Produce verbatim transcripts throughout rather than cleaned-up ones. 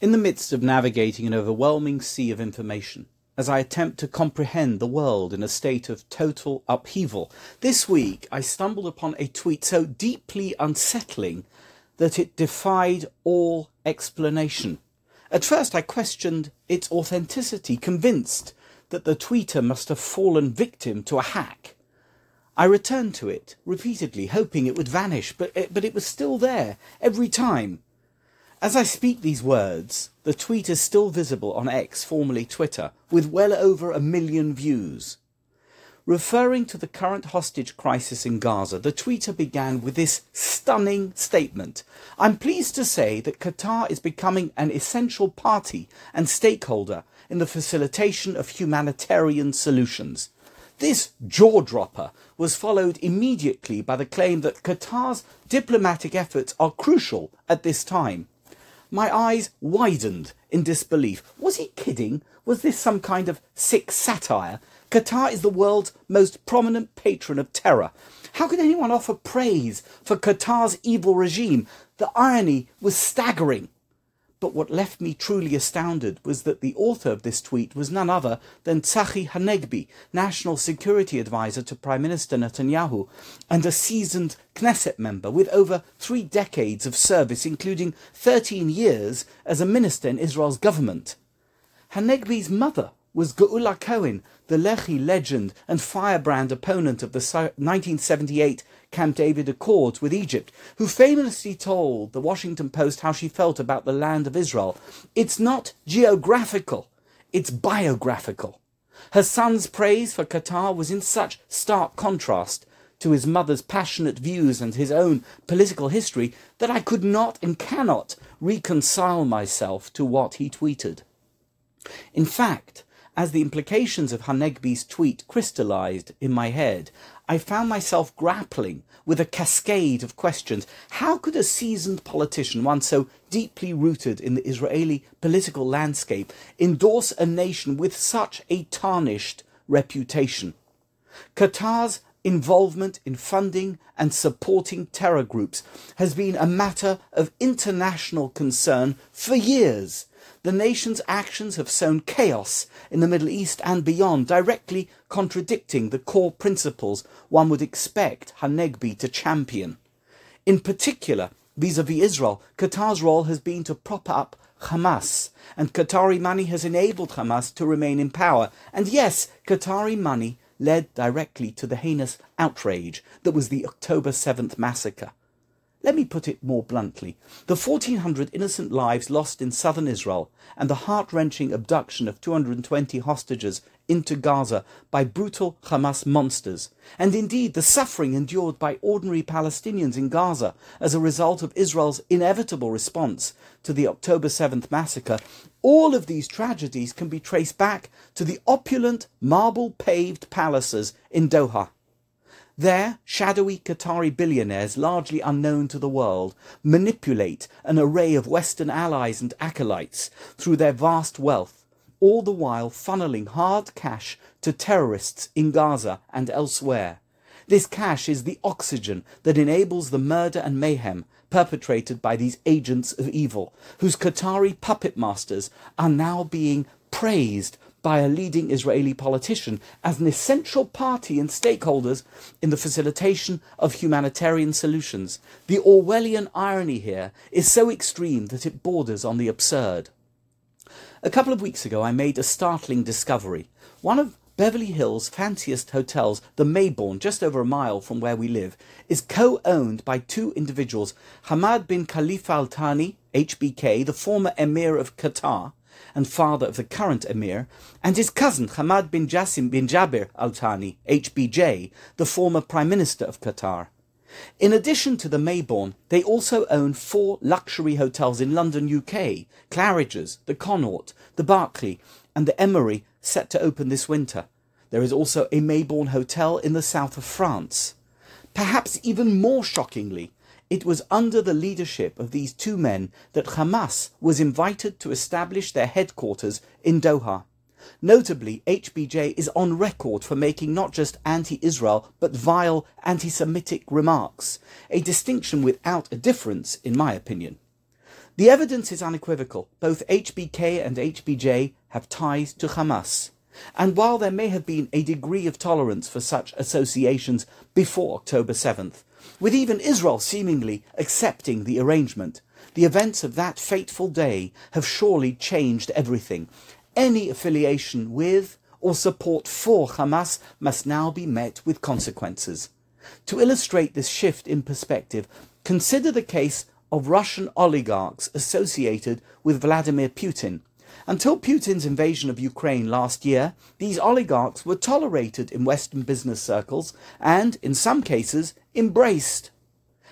In the midst of navigating an overwhelming sea of information, as I attempt to comprehend the world in a state of total upheaval, this week I stumbled upon a tweet so deeply unsettling that it defied all explanation. At first I questioned its authenticity, convinced that the tweeter must have fallen victim to a hack. I returned to it repeatedly, hoping it would vanish, but it, but it was still there every time. As I speak these words, the tweet is still visible on X, formerly Twitter, with well over a million views. Referring to the current hostage crisis in Gaza, the tweeter began with this stunning statement. I'm pleased to say that Qatar is becoming an essential party and stakeholder in the facilitation of humanitarian solutions. This jaw-dropper was followed immediately by the claim that Qatar's diplomatic efforts are crucial at this time. My eyes widened in disbelief. Was he kidding? Was this some kind of sick satire? Qatar is the world's most prominent patron of terror. How could anyone offer praise for Qatar's evil regime? The irony was staggering. But what left me truly astounded was that the author of this tweet was none other than Tzachi Hanegbi, National Security Advisor to Prime Minister Netanyahu, and a seasoned Knesset member with over three decades of service, including thirteen years as a minister in Israel's government. Hanegbi's mother was Geulah Cohen, the Lehi legend and firebrand opponent of the nineteen seventy-eight Camp David Accords with Egypt, who famously told the Washington Post how she felt about the land of Israel. It's not geographical, it's biographical. Her son's praise for Qatar was in such stark contrast to his mother's passionate views and his own political history that I could not and cannot reconcile myself to what he tweeted. In fact, as the implications of Hanegbi's tweet crystallized in my head, I found myself grappling with a cascade of questions. How could a seasoned politician, one so deeply rooted in the Israeli political landscape, endorse a nation with such a tarnished reputation? Qatar's involvement in funding and supporting terror groups has been a matter of international concern for years. The nation's actions have sown chaos in the Middle East and beyond, directly contradicting the core principles one would expect Hanegbi to champion. In particular, vis-à-vis Israel, Qatar's role has been to prop up Hamas, and Qatari money has enabled Hamas to remain in power. And yes, Qatari money led directly to the heinous outrage that was the October seventh massacre. Let me put it more bluntly. The fourteen hundred innocent lives lost in southern Israel and the heart-wrenching abduction of two hundred twenty hostages into Gaza by brutal Hamas monsters, and indeed the suffering endured by ordinary Palestinians in Gaza as a result of Israel's inevitable response to the October seventh massacre, all of these tragedies can be traced back to the opulent marble-paved palaces in Doha. There, shadowy Qatari billionaires, largely unknown to the world, manipulate an array of Western allies and acolytes through their vast wealth, all the while funneling hard cash to terrorists in Gaza and elsewhere. This cash is the oxygen that enables the murder and mayhem perpetrated by these agents of evil, whose Qatari puppet masters are now being praised by a leading Israeli politician as an essential party and stakeholders in the facilitation of humanitarian solutions. The Orwellian irony here is so extreme that it borders on the absurd. A couple of weeks ago I made a startling discovery. One of Beverly Hills' fanciest hotels, the Maybourne, just over a mile from where we live, is co-owned by two individuals, Hamad bin Khalifa al-Thani, H B K, the former Emir of Qatar, and father of the current emir, and his cousin Hamad bin Jassim bin Jabir al-Thani, H B J, the former Prime Minister of Qatar. In addition to the Maybourne, they also own four luxury hotels in London, U K, Claridge's, the Connaught, the Barclay, and the Emory, set to open this winter. There is also a Maybourne hotel in the south of France. Perhaps even more shockingly, it was under the leadership of these two men that Hamas was invited to establish their headquarters in Doha. Notably, H B J is on record for making not just anti-Israel but vile anti-Semitic remarks, a distinction without a difference, in my opinion. The evidence is unequivocal. Both H B K and H B J have ties to Hamas. And while there may have been a degree of tolerance for such associations before October seventh, with even Israel seemingly accepting the arrangement, the events of that fateful day have surely changed everything. Any affiliation with or support for Hamas must now be met with consequences. To illustrate this shift in perspective, consider the case of Russian oligarchs associated with Vladimir Putin. Until Putin's invasion of Ukraine last year, these oligarchs were tolerated in Western business circles and, in some cases, embraced.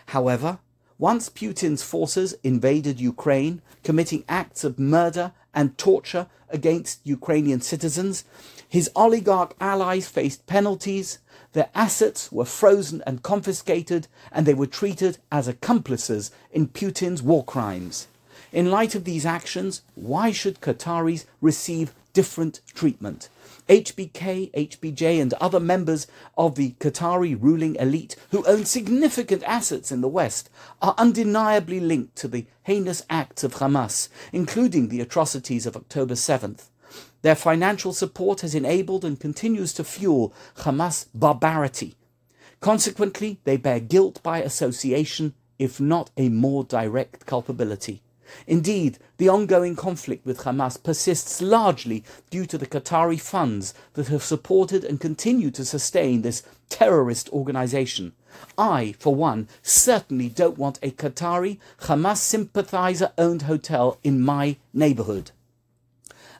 However, once Putin's forces invaded Ukraine, committing acts of murder and torture against Ukrainian citizens, his oligarch allies faced penalties, their assets were frozen and confiscated, and they were treated as accomplices in Putin's war crimes. In light of these actions, why should Qataris receive different treatment? H B K, H B J and other members of the Qatari ruling elite, who own significant assets in the West, are undeniably linked to the heinous acts of Hamas, including the atrocities of October seventh. Their financial support has enabled and continues to fuel Hamas barbarity. Consequently, they bear guilt by association, if not a more direct culpability. Indeed, the ongoing conflict with Hamas persists largely due to the Qatari funds that have supported and continue to sustain this terrorist organization. I, for one, certainly don't want a Qatari Hamas sympathizer-owned hotel in my neighborhood.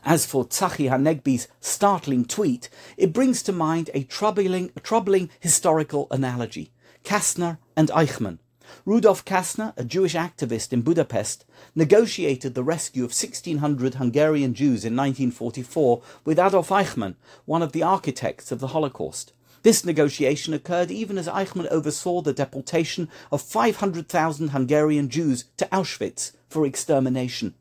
As for Tzachi Hanegbi's startling tweet, it brings to mind a troubling, troubling historical analogy: Kassner and Eichmann. Rudolf Kassner, a Jewish activist in Budapest, negotiated the rescue of sixteen hundred Hungarian Jews in nineteen forty-four with Adolf Eichmann, one of the architects of the Holocaust. This negotiation occurred even as Eichmann oversaw the deportation of five hundred thousand Hungarian Jews to Auschwitz for extermination.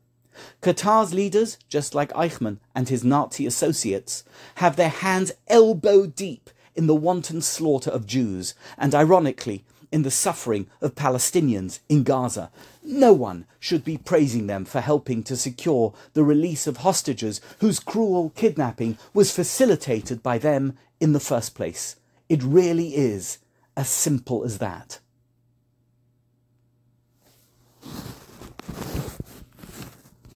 Qatar's leaders, just like Eichmann and his Nazi associates, have their hands elbow deep in the wanton slaughter of Jews, and ironically, in the suffering of Palestinians in Gaza. No one should be praising them for helping to secure the release of hostages whose cruel kidnapping was facilitated by them in the first place. It really is as simple as that.